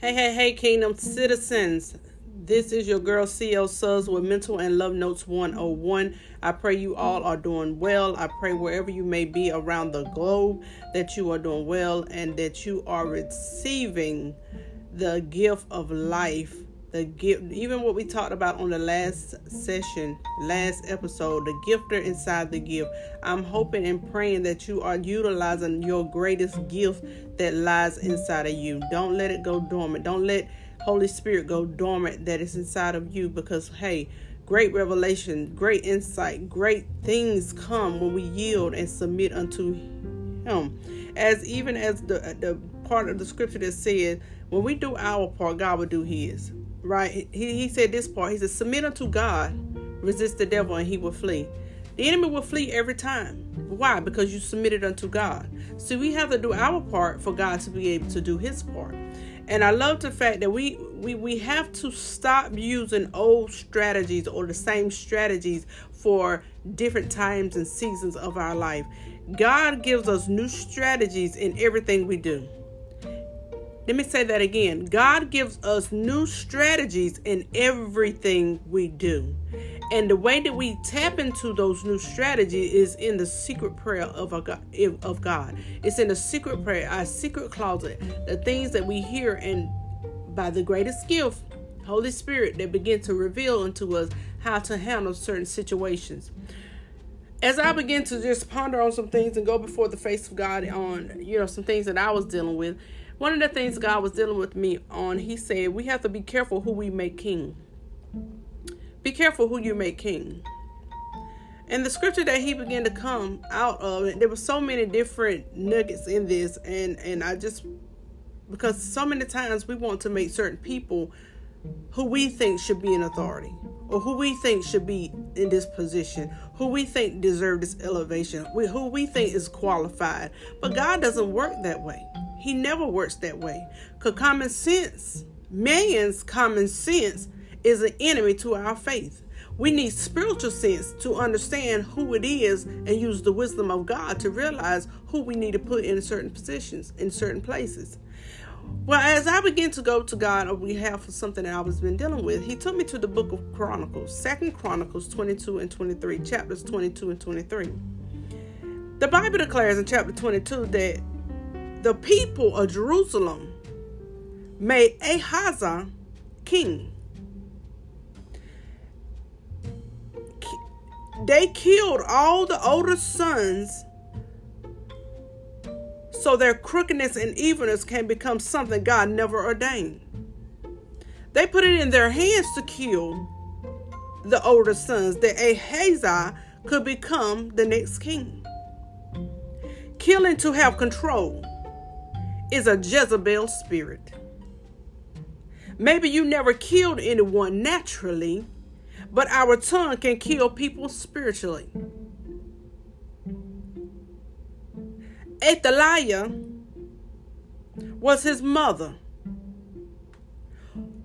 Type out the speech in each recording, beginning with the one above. Hey, Kingdom Citizens. This is your girl, CL Sus, with Mental and Love Notes 101. I pray you all are doing well. I pray wherever you may be around the globe that you are doing well and that you are receiving the gift of life. The gift, even what we talked about on the last episode, the gifter inside the gift. I'm hoping and praying that you are utilizing your greatest gift that lies inside of you. Don't let it go dormant. Don't let Holy Spirit go dormant that is inside of you, because, hey, great revelation, great insight, great things come when we yield and submit unto Him. As even as the part of the scripture that said, when we do our part, God will do His. Right? He said this part. He said, submit unto God, resist the devil, and he will flee. The enemy will flee every time. Why? Because you submitted unto God. So we have to do our part for God to be able to do His part. And I love the fact that we have to stop using old strategies or the same strategies for different times and seasons of our life. God gives us new strategies in everything we do. Let me say that again. God gives us new strategies in everything we do. And the way that we tap into those new strategies is in the secret prayer of God. It's in the secret prayer, our secret closet, the things that we hear, and by the greatest gift, Holy Spirit, that begin to reveal unto us how to handle certain situations. As I begin to just ponder on some things and go before the face of God on, some things that I was dealing with, one of the things God was dealing with me on, He said, we have to be careful who we make king. Be careful who you make king. And the scripture that He began to come out of, there were so many different nuggets in this. And I just, because so many times we want to make certain people who we think should be in authority, or who we think should be in this position, who we think deserve this elevation, who we think is qualified. But God doesn't work that way. He never works that way. Because common sense, man's common sense, is an enemy to our faith. We need spiritual sense to understand who it is and use the wisdom of God to realize who we need to put in certain positions, in certain places. Well, as I began to go to God on behalf of something that I was been dealing with, He took me to the book of Chronicles, Second Chronicles 22 and 23, chapters 22 and 23. The Bible declares in chapter 22 that the people of Jerusalem made Ahaziah king. They killed all the older sons so their crookedness and evilness can become something God never ordained. They put it in their hands to kill the older sons that Ahaziah could become the next king. Killing to have control is a Jezebel spirit. Maybe you never killed anyone naturally, but our tongue can kill people spiritually. Athaliah was his mother.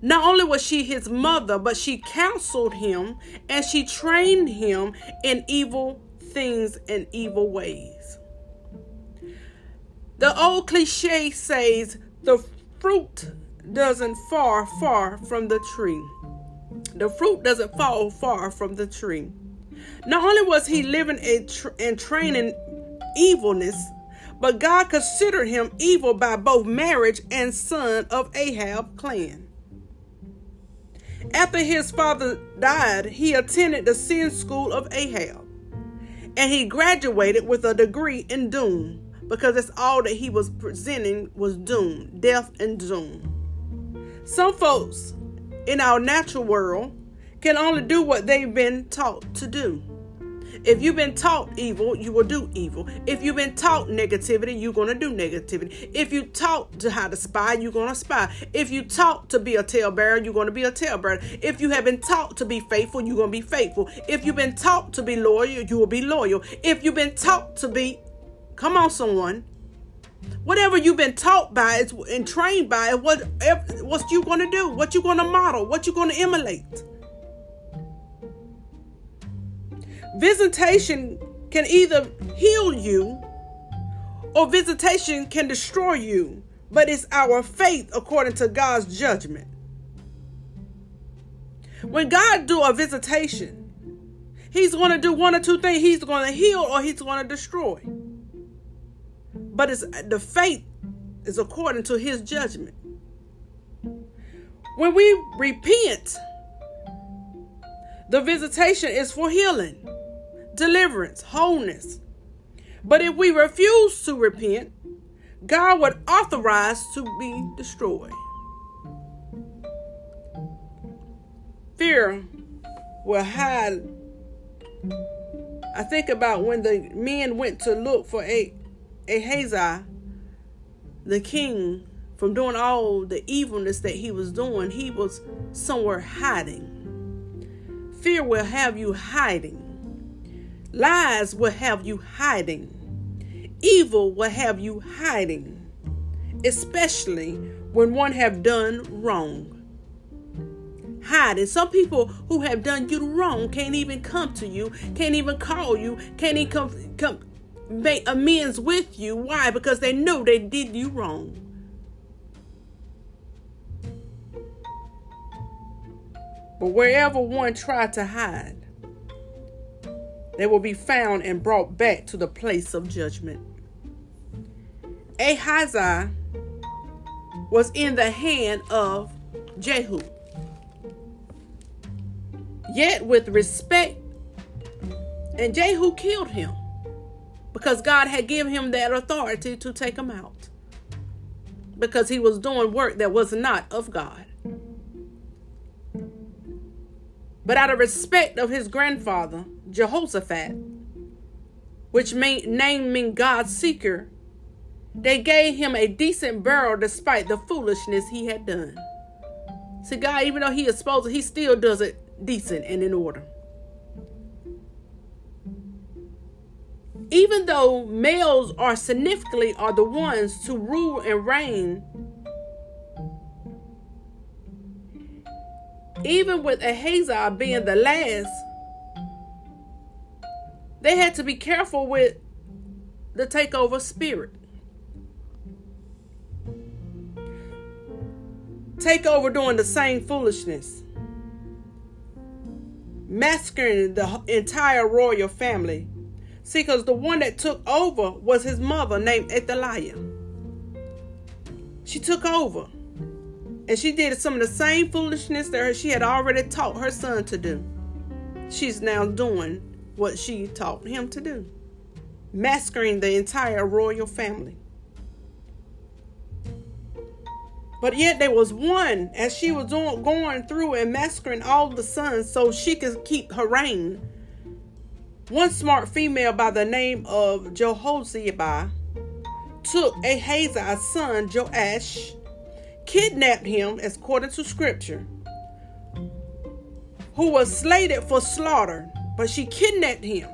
Not only was she his mother, but she counseled him and she trained him in evil things and evil ways. The old cliche says the fruit doesn't fall far from the tree. The fruit doesn't fall far from the tree. Not only was he living and training evilness, but God considered him evil by both marriage and son of Ahab clan. After his father died, he attended the sin school of Ahab. And he graduated with a degree in doom, because that's all that he was presenting was doom, death and doom. Some folks in our natural world can only do what they've been taught to do. If you've been taught evil, you will do evil. If you've been taught negativity, you're going to do negativity. If you taught to how to spy, you're going to spy. If you taught to be a talebearer, you're going to be a talebearer. If you have been taught to be faithful, you're going to be faithful. If you've been taught to be loyal, you will be loyal. If you've been taught to be, come on someone, whatever you've been taught by and trained by, what you going to do, what you going to model, what you going to emulate. Visitation can either heal you or visitation can destroy you but it's our faith according to God's judgment. When God do a visitation, he's going to do one or two things. He's going to heal or he's going to destroy. But it's the faith is according to his judgment. When we repent, the visitation is for healing, deliverance, wholeness. But if we refuse to repent, God would authorize to be destroyed. Fear will hide. I think about when the men went to look for Ahaziah, the king, from doing all the evilness that he was doing. He was somewhere hiding. Fear will have you hiding. Lies will have you hiding. Evil will have you hiding, especially when one have done wrong. Hiding. Some people who have done you wrong can't even come to you, can't even call you, can't even come make amends with you. Why? Because they know they did you wrong. But wherever one tried to hide, they will be found and brought back to the place of judgment. Ahaziah was in the hand of Jehu. Yet with respect, and Jehu killed him because God had given him that authority to take him out, because he was doing work that was not of God. But out of respect of his grandfather, Jehoshaphat, which means God's seeker, they gave him a decent burial despite the foolishness he had done. See, God, even though he is supposed to, he still does it decent and in order. Even though males are significantly are the ones to rule and reign, even with Ahaziah being the last, they had to be careful with the takeover spirit. Takeover doing the same foolishness, massacring the entire royal family. See, because the one that took over was his mother named Athaliah. She took over. And she did some of the same foolishness that she had already taught her son to do. She's now doing what she taught him to do, massacring the entire royal family. But yet there was one, as she was going through and massacring all the sons so she could keep her reign. One smart female by the name of Jehosheba took Ahaziah's son, Joash, kidnapped him as according to scripture, who was slated for slaughter, but she kidnapped him.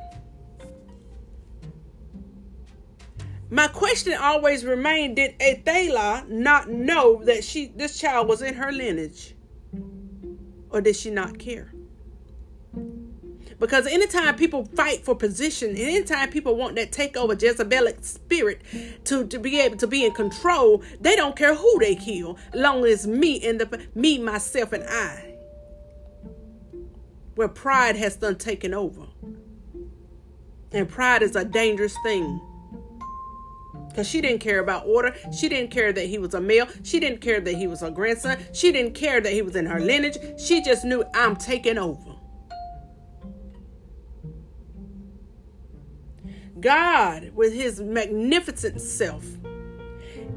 My question always remained, did Athaliah not know that this child was in her lineage, or did she not care? Because anytime people fight for position, anytime people want that takeover Jezebelic spirit to be able to be in control, they don't care who they kill, long as me, myself, and I. Where pride has done taken over. And pride is a dangerous thing. Because she didn't care about order. She didn't care that he was a male. She didn't care that he was her grandson. She didn't care that he was in her lineage. She just knew, I'm taking over. God, with his magnificent self,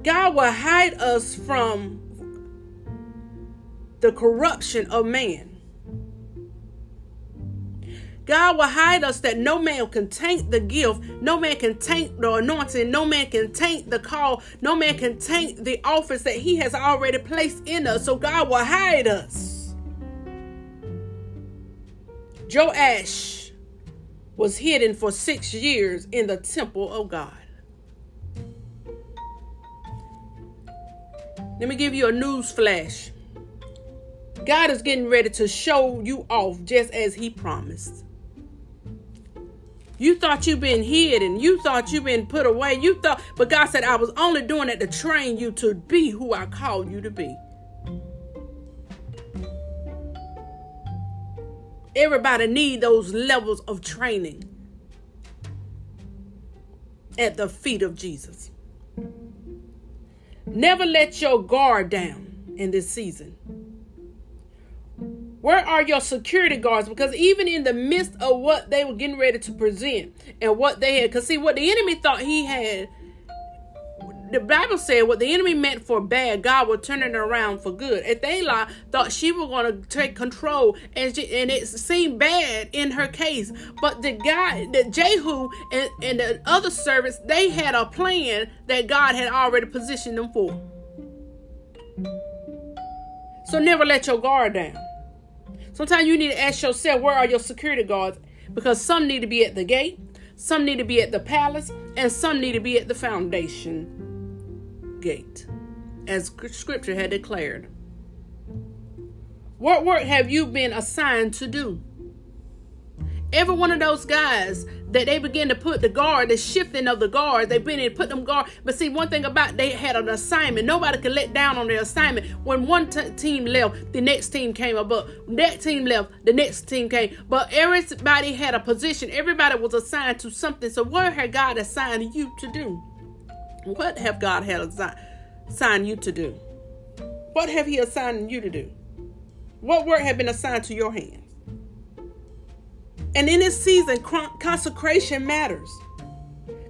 God will hide us from the corruption of man. God will hide us that no man can taint the gift, no man can taint the anointing, no man can taint the call, no man can taint the office that he has already placed in us. So God will hide us. Joash was hidden for 6 years in the temple of God. Let me give you a news flash. God is getting ready to show you off just as he promised. You thought you'd been hidden. You thought you'd been put away. But God said, I was only doing it to train you to be who I called you to be. Everybody need those levels of training at the feet of Jesus. Never let your guard down in this season. Where are your security guards? Because even in the midst of what they were getting ready to present and what they had, because see what the enemy thought he had, the Bible said what the enemy meant for bad, God will turn it around for good. Athaliah thought she was going to take control, and it seemed bad in her case. But the guy, the Jehu and the other servants, they had a plan that God had already positioned them for. So never let your guard down. Sometimes you need to ask yourself, where are your security guards? Because some need to be at the gate, some need to be at the palace, and some need to be at the foundation gate, as scripture had declared. What work have you been assigned to do? Every one of those guys that they begin to put the guard, the shifting of the guard, they've been in put them guard. But see, one thing about, they had an assignment. Nobody could let down on their assignment. When one team left, the next team came up. That team left, the next team came. But everybody had a position. Everybody was assigned to something. So what had God assigned you to do? What have God had assigned you to do? What have he assigned you to do? What work have been assigned to your hands? And in this season, consecration matters.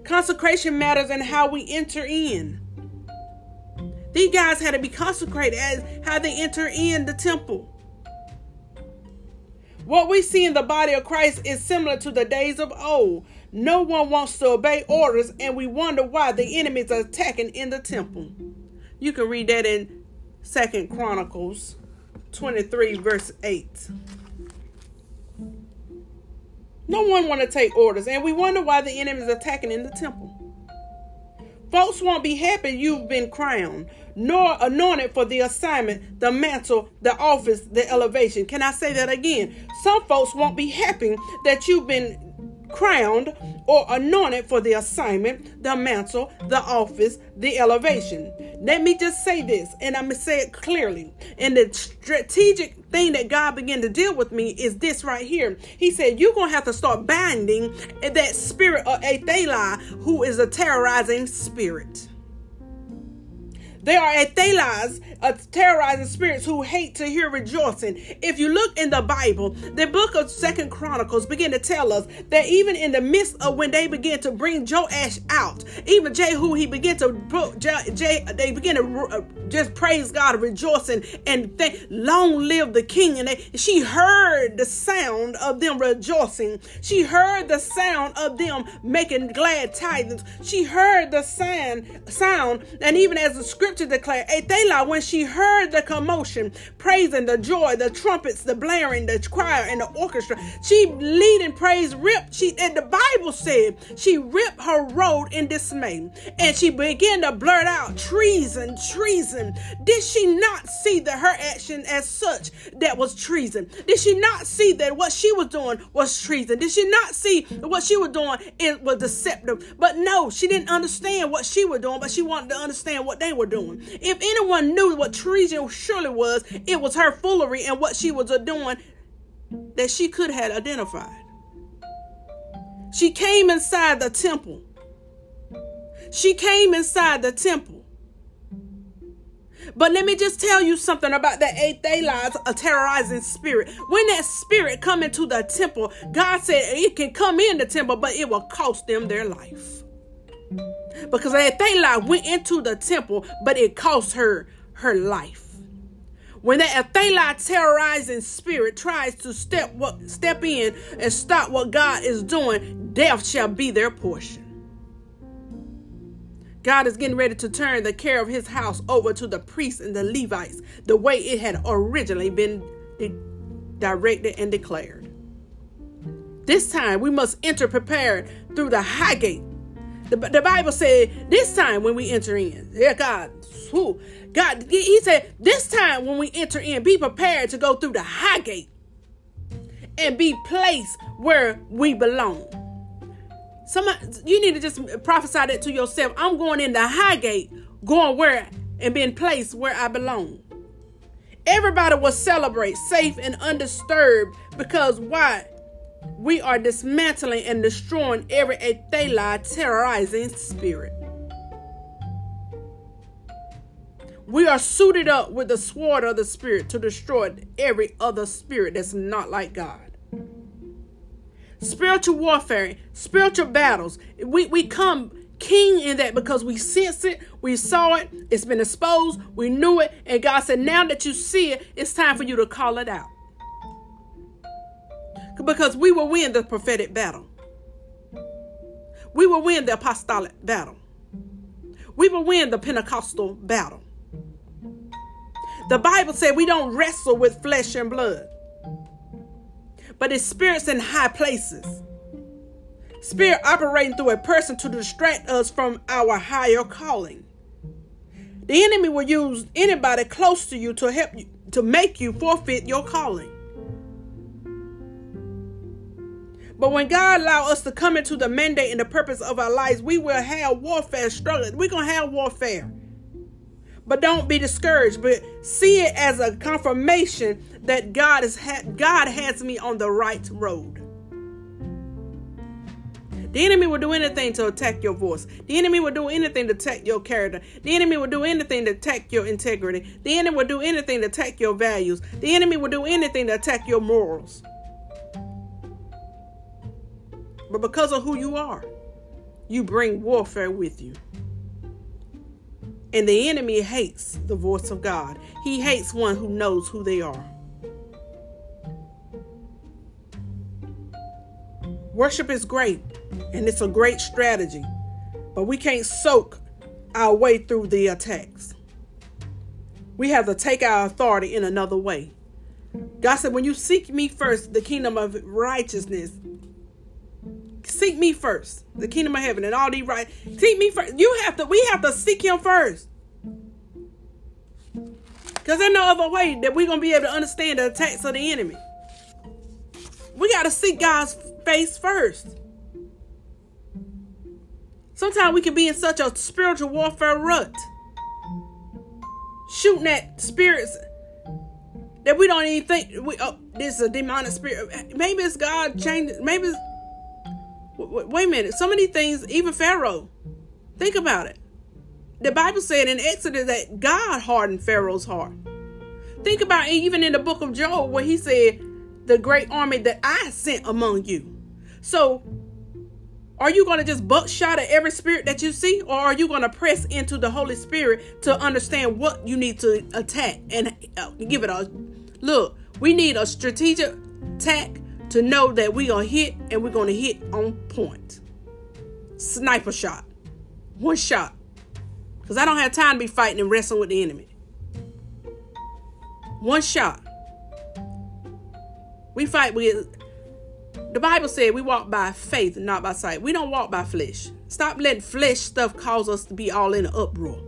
Consecration matters in how we enter in. These guys had to be consecrated as how they enter in the temple. What we see in the body of Christ is similar to the days of old. No one wants to obey orders, and we wonder why the enemies are attacking in the temple. You can read that in Second Chronicles 23, verse 8. No one wants to take orders, and we wonder why the enemies are attacking in the temple. Folks won't be happy you've been crowned, nor anointed for the assignment, the mantle, the office, the elevation. Can I say that again? Some folks won't be happy that you've been crowned or anointed for the assignment, the mantle, the office, the elevation. Let me just say this, and I'm going to say it clearly. And the strategic thing that God began to deal with me is this right here. He said, you're going to have to start binding that spirit of Athaliah, who is a terrorizing spirit. There are Athaliahs, terrorizing spirits who hate to hear rejoicing. If you look in the Bible, the book of Second Chronicles begin to tell us that even in the midst of when they began to bring Joash out, even Jehu, they begin to just praise God, rejoicing, and thank, long live the king. And she heard the sound of them rejoicing. She heard the sound of them making glad tidings. She heard the sound, and even as the scripture to declare, Athaliah, when she heard the commotion, praising, the joy, the trumpets, the blaring, the choir, and the orchestra, she leading praise, and the Bible said she ripped her robe in dismay, and she began to blurt out, treason, treason. Did she not see that her action as such that was treason? Did she not see that what she was doing was treason? Did she not see that what she was doing it was deceptive? But no, she didn't understand what she was doing, but she wanted to understand what they were doing. If anyone knew what treason surely was, it was her foolery and what she was doing that she could have identified. She came inside the temple. She came inside the temple. But let me just tell you something about that Athaliah's a terrorizing spirit. When that spirit come into the temple, God said it can come in the temple, but it will cost them their life. Because Athaliah went into the temple, but it cost her her life. When that Athaliah terrorizing spirit tries to step in and stop what God is doing, death shall be their portion. God is getting ready to turn the care of his house over to the priests and the Levites the way it had originally been directed and declared. This time we must enter prepared through the high gate. The Bible said, this time when we enter in, he said, this time when we enter in, be prepared to go through the high gate and be placed where we belong. You need to just prophesy that to yourself. I'm going in the high gate, going where and being placed where I belong. Everybody will celebrate safe and undisturbed, because why? We are dismantling and destroying every Athaliah terrorizing spirit. We are suited up with the sword of the spirit to destroy every other spirit that's not like God. Spiritual warfare, spiritual battles. We come king in that because we sense it, we saw it, it's been exposed, we knew it, and God said, now that you see it, it's time for you to call it out. Because we will win the prophetic battle. We will win the apostolic battle. We will win the Pentecostal battle. The Bible said we don't wrestle with flesh and blood, but it's spirits in high places. Spirit operating through a person to distract us from our higher calling. The enemy will use anybody close to you to help you, to make you forfeit your calling. But when God allows us to come into the mandate and the purpose of our lives, we will have warfare struggles. We're going to have warfare. But don't be discouraged. But see it as a confirmation that God has me on the right road. The enemy will do anything to attack your voice. The enemy will do anything to attack your character. The enemy will do anything to attack your integrity. The enemy will do anything to attack your values. The enemy will do anything to attack your morals. But because of who you are, you bring warfare with you. And the enemy hates the voice of God. He hates one who knows who they are. Worship is great, and it's a great strategy, but we can't soak our way through the attacks. We have to take our authority in another way. God said, when you seek me first, the kingdom of righteousness, seek me first, the kingdom of heaven and all these right. Seek me first. We have to seek him first. Because there's no other way that we're going to be able to understand the attacks of the enemy. We got to seek God's face first. Sometimes we can be in such a spiritual warfare rut, shooting at spirits that we don't even think this is a demonic spirit. Maybe it's God changing. Maybe it's, wait a minute. So many things, even Pharaoh. Think about it. The Bible said in Exodus that God hardened Pharaoh's heart. Think about it, even in the book of Job, where he said, the great army that I sent among you. So are you going to just buckshot at every spirit that you see? Or are you going to press into the Holy Spirit to understand what you need to attack and give it a look? We need a strategic attack to know that we are hit, and we're going to hit on point. Sniper shot. One shot. Because I don't have time to be fighting and wrestling with the enemy. One shot. We fight with... The Bible said we walk by faith, not by sight. We don't walk by flesh. Stop letting flesh stuff cause us to be all in an uproar.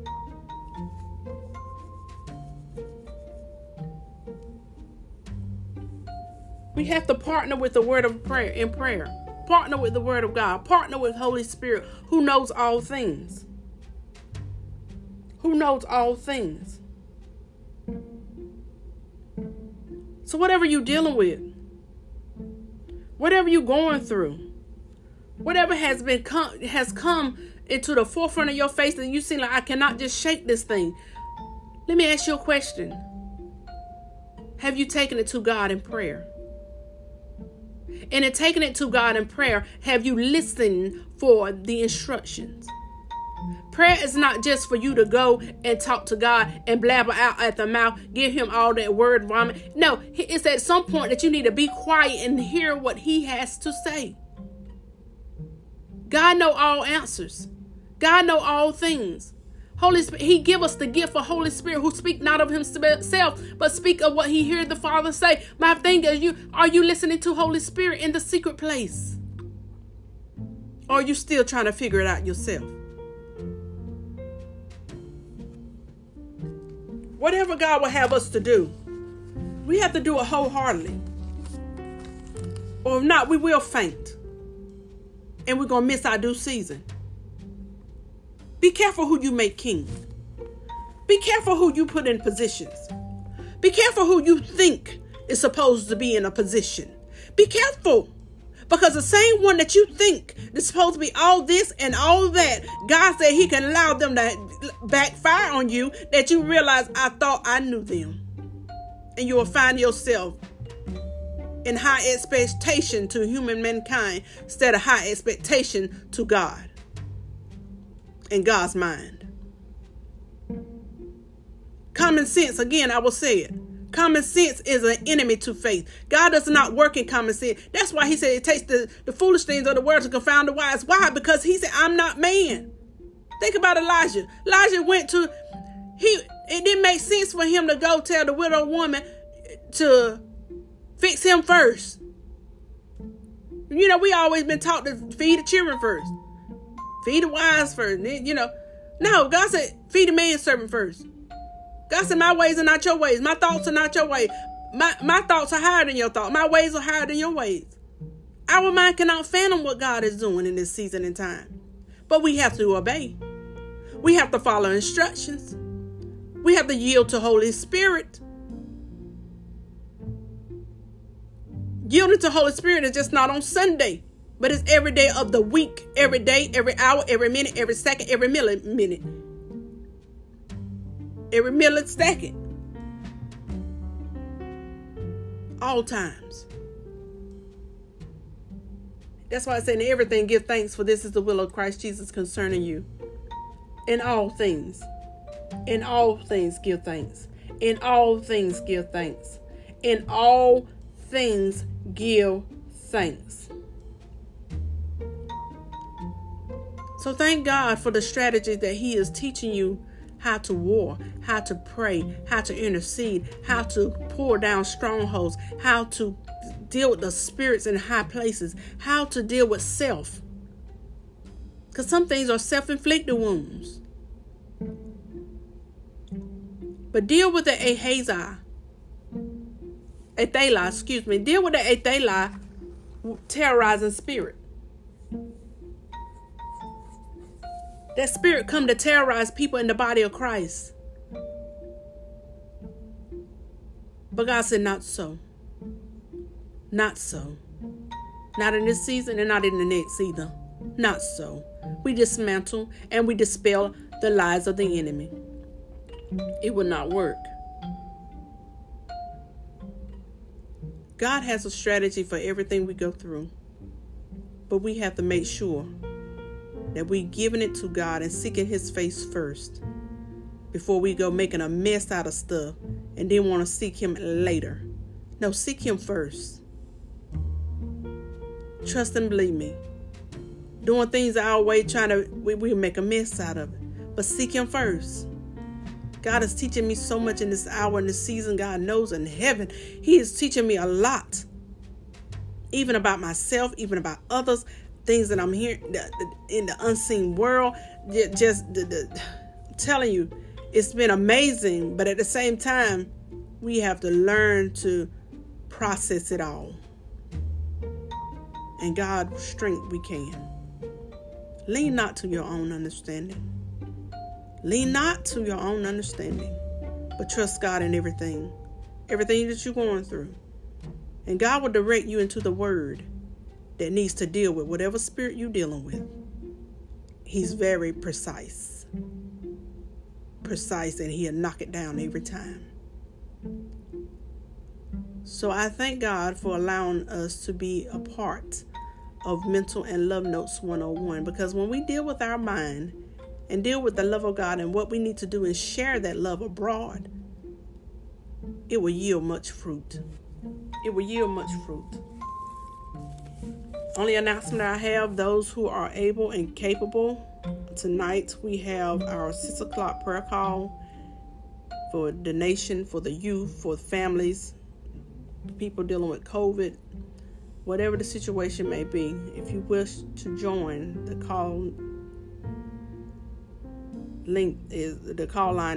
We have to partner with the word of prayer in prayer. Partner with the word of God. Partner with Holy Spirit who knows all things. Who knows all things. So whatever you're dealing with, whatever you're going through, whatever has come into the forefront of your face and you seem like I cannot just shake this thing. Let me ask you a question. Have you taken it to God in prayer? And in taking it to God in prayer, have you listened for the instructions? Prayer is not just for you to go and talk to God and blabber out at the mouth, give him all that word vomit. No, it's at some point that you need to be quiet and hear what he has to say. God know all answers. God know all things. Holy Spirit, he give us the gift of Holy Spirit who speak not of himself, but speak of what he heard the Father say. My thing is, are you listening to Holy Spirit in the secret place? Or are you still trying to figure it out yourself? Whatever God will have us to do, we have to do it wholeheartedly. Or if not, we will faint. and we're going to miss our due season. Be careful who you make king. Be careful who you put in positions. Be careful who you think is supposed to be in a position. Be careful, because the same one that you think is supposed to be all this and all that, God said he can allow them to backfire on you, that you realize, I thought I knew them. And you will find yourself in high expectation to human mankind instead of high expectation to God and God's mind. Common sense, again, I will say it. Common sense is an enemy to faith. God does not work in common sense. That's why he said it takes the foolish things of the world to confound the wise. Why? Because he said, I'm not man. Think about Elijah. Elijah went to, it didn't make sense for him to go tell the widow woman to fix him first. You know, we always been taught to feed the children first. Feed the wise first, you know. No, God said, feed the manservant first. God said, my ways are not your ways. My thoughts are not your ways. My thoughts are higher than your thoughts. My ways are higher than your ways. Our mind cannot fathom what God is doing in this season and time. But we have to obey. We have to follow instructions. We have to yield to Holy Spirit. Yielding to Holy Spirit is just not on Sunday, but it's every day of the week, every day, every hour, every minute, every second, every minute. Every millisecond. All times. That's why I say in everything, give thanks, for this is the will of Christ Jesus concerning you. In all things. In all things, give thanks. In all things, give thanks. In all things, give thanks. So thank God for the strategy that he is teaching you. How to war, how to pray, how to intercede, how to pull down strongholds, how to deal with the spirits in high places, how to deal with self. Because some things are self-inflicted wounds. But deal with the Athaliah terrorizing spirit. That spirit come to terrorize people in the body of Christ. But God said, not so. Not so. Not in this season and not in the next either. Not so. We dismantle and we dispel the lies of the enemy. It will not work. God has a strategy for everything we go through. But we have to make sure that we're giving it to God and seeking his face first before we go making a mess out of stuff and then want to seek him later. No, seek him first. Trust and believe me. Doing things our way, we'll make a mess out of it. But seek him first. God is teaching me so much in this hour and this season. God knows in heaven, he is teaching me a lot. Even about myself, even about others. Things that I'm hearing in the unseen world, just I'm telling you, it's been amazing. But at the same time, we have to learn to process it all. And God's strength we can. Lean not to your own understanding. Lean not to your own understanding. But trust God in everything. Everything that you're going through. And God will direct you into the word that needs to deal with whatever spirit you're dealing with. He's very precise. Precise, and he'll knock it down every time. So I thank God for allowing us to be a part of Mental and Love Notes 101. Because when we deal with our mind and deal with the love of God and what we need to do and share that love abroad, it will yield much fruit. It will yield much fruit. Only announcement I have, those who are able and capable, tonight we have our 6 o'clock prayer call for the nation, for the youth, for families, people dealing with COVID, whatever the situation may be. If you wish to join, the call line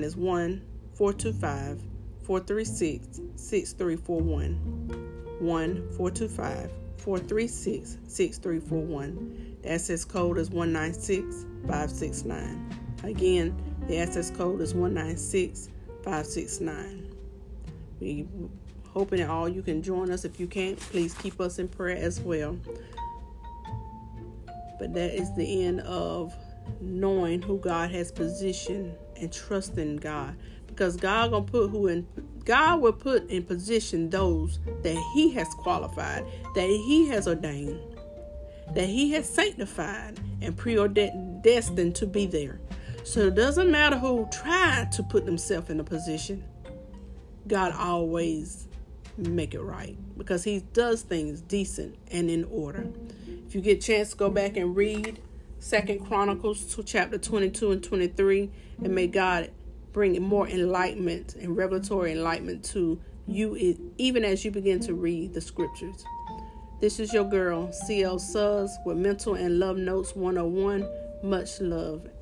is 1-425-436-6341. 1-425-436-6341. access code is 196569. Again, the access code is 196569. We hoping that all you can join us. If you can't, please keep us in prayer as well. But that is the end of knowing who God has positioned and trusting God, because God will put in position those that He has qualified, that He has ordained, that He has sanctified and predestined to be there. So it doesn't matter who tried to put themselves in a position. God always make it right, because He does things decent and in order. If you get a chance, go back and read Second Chronicles to chapter 22 and 23, and may God bring more enlightenment and revelatory enlightenment to you, even as you begin to read the scriptures. This is your girl, CL Sus, with Mental and Love Notes 101. Much love.